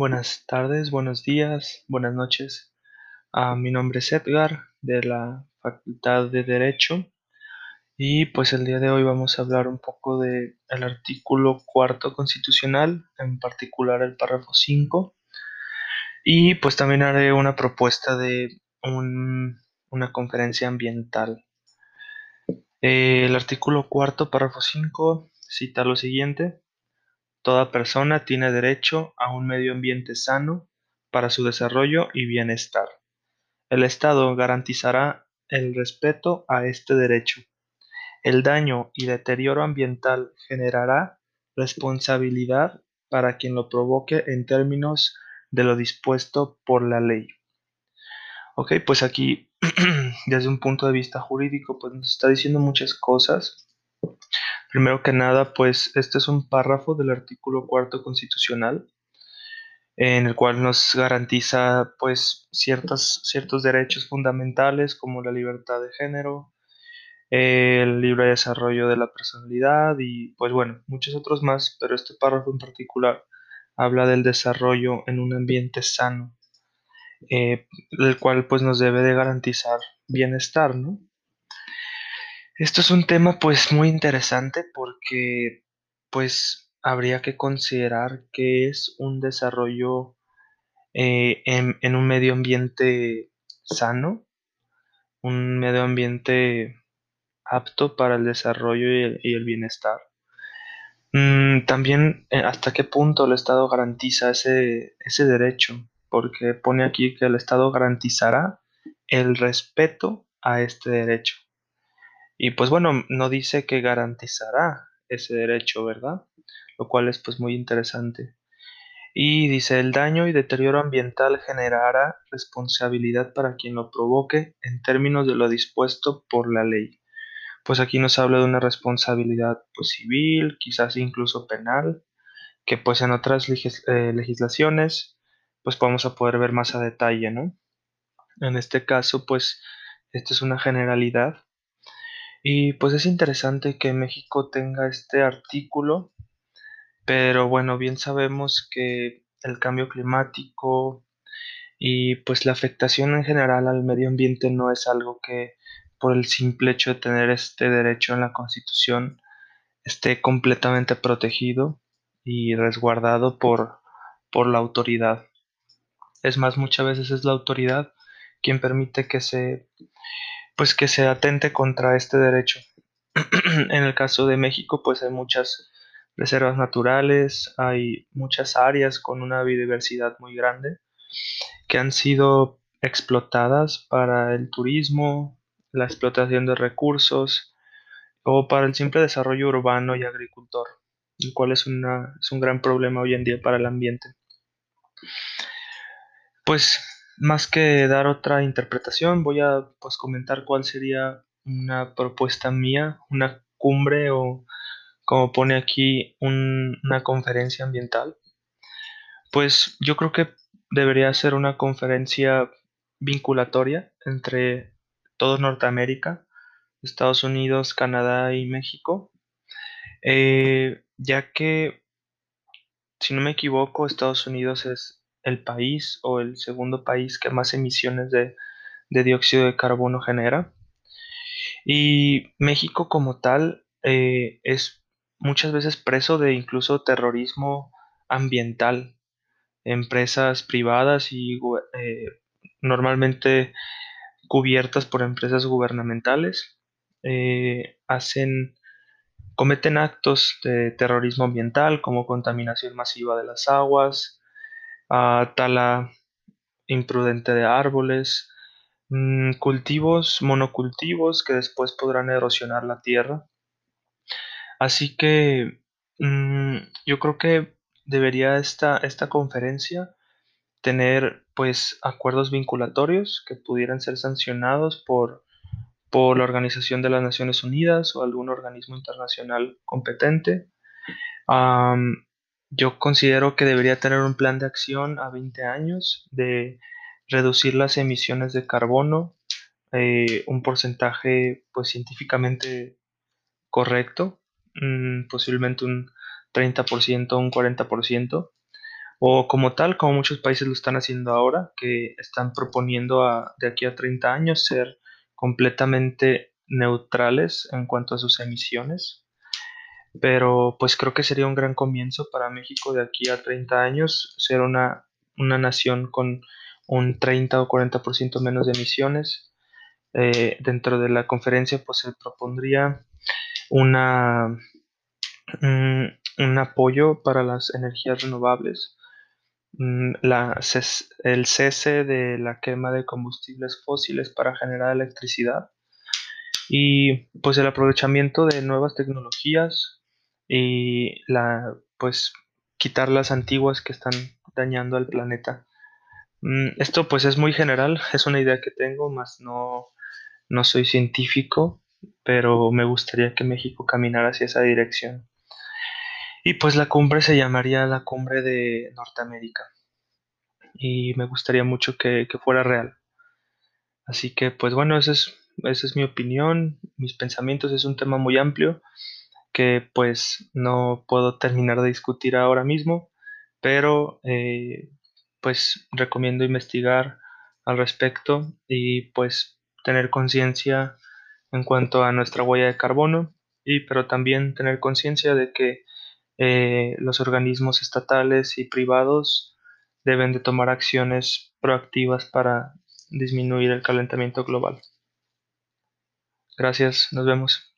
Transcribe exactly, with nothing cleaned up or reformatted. Buenas tardes, buenos días, buenas noches. Uh, mi nombre es Edgar de la Facultad de Derecho y pues el día de hoy vamos a hablar un poco del artículo cuarto constitucional, en particular el párrafo cinco, y pues también haré una propuesta de un, una conferencia ambiental. Eh, el artículo cuarto, párrafo cinco, cita lo siguiente. Toda persona tiene derecho a un medio ambiente sano para su desarrollo y bienestar. El Estado garantizará el respeto a este derecho. El daño y deterioro ambiental generará responsabilidad para quien lo provoque en términos de lo dispuesto por la ley. Ok, pues aquí desde un punto de vista jurídico pues nos está diciendo muchas cosas. Primero que nada, pues este es un párrafo del artículo cuarto constitucional, en el cual nos garantiza pues ciertas, ciertos derechos fundamentales como la libertad de género, eh, el libre desarrollo de la personalidad y pues bueno, muchos otros más, pero este párrafo en particular habla del desarrollo en un ambiente sano, eh, el cual pues nos debe de garantizar bienestar, ¿no? Esto es un tema pues muy interesante porque pues habría que considerar qué es un desarrollo eh, en, en un medio ambiente sano, un medio ambiente apto para el desarrollo y el, y el bienestar. Mm, también eh, hasta qué punto el Estado garantiza ese, ese derecho, porque pone aquí que el Estado garantizará el respeto a este derecho. Y pues bueno, no dice que garantizará ese derecho, ¿verdad? Lo cual es pues muy interesante. Y dice, el daño y deterioro ambiental generará responsabilidad para quien lo provoque en términos de lo dispuesto por la ley. Pues aquí nos habla de una responsabilidad pues civil, quizás incluso penal, que pues en otras legis- eh, legislaciones pues vamos a poder ver más a detalle, ¿no? En este caso pues esto es una generalidad. Y pues es interesante que México tenga este artículo, pero bueno, bien sabemos que el cambio climático y pues la afectación en general al medio ambiente no es algo que por el simple hecho de tener este derecho en la Constitución esté completamente protegido y resguardado por, por la autoridad. Es más, muchas veces es la autoridad quien permite que se... pues que se atente contra este derecho. En el caso de México, pues hay muchas reservas naturales, hay muchas áreas con una biodiversidad muy grande que han sido explotadas para el turismo, la explotación de recursos o para el simple desarrollo urbano y agricultor, el cual es, una, es un gran problema hoy en día para el ambiente. Pues... más que dar otra interpretación, voy a pues, comentar cuál sería una propuesta mía, una cumbre o, como pone aquí, un, una conferencia ambiental. Pues yo creo que debería ser una conferencia vinculatoria entre todo Norteamérica, Estados Unidos, Canadá y México, eh, ya que, si no me equivoco, Estados Unidos es el país o el segundo país que más emisiones de, de dióxido de carbono genera, y México como tal eh, es muchas veces preso de incluso terrorismo ambiental. Empresas privadas y eh, normalmente cubiertas por empresas gubernamentales eh, hacen cometen actos de terrorismo ambiental como contaminación masiva de las aguas, Uh, tala imprudente de árboles, mmm, cultivos, monocultivos que después podrán erosionar la tierra. Así que mmm, yo creo que debería esta, esta conferencia tener pues acuerdos vinculatorios que pudieran ser sancionados por, por la Organización de las Naciones Unidas o algún organismo internacional competente. Um, Yo considero que debería tener un plan de acción a veinte años de reducir las emisiones de carbono, eh, un porcentaje pues científicamente correcto, mmm, posiblemente un treinta por ciento o un cuarenta por ciento, o como tal, como muchos países lo están haciendo ahora, que están proponiendo a, de aquí a treinta años ser completamente neutrales en cuanto a sus emisiones. Pero pues creo que sería un gran comienzo para México de aquí a treinta años ser una, una nación con un treinta o cuarenta por ciento menos de emisiones. Eh, dentro de la conferencia pues se propondría una, mm, un apoyo para las energías renovables, mm, la, ces, el cese de la quema de combustibles fósiles para generar electricidad y pues el aprovechamiento de nuevas tecnologías y la pues quitar las antiguas que están dañando al planeta. Mm, esto pues es muy general, es una idea que tengo, más no, no soy científico, pero me gustaría que México caminara hacia esa dirección. Y pues la cumbre se llamaría la Cumbre de Norteamérica, y me gustaría mucho que, que fuera real. Así que pues bueno, esa es, esa es mi opinión, mis pensamientos. Es un tema muy amplio que pues no puedo terminar de discutir ahora mismo, pero eh, pues recomiendo investigar al respecto y pues tener conciencia en cuanto a nuestra huella de carbono, y pero también tener conciencia de que eh, los organismos estatales y privados deben de tomar acciones proactivas para disminuir el calentamiento global. Gracias, nos vemos.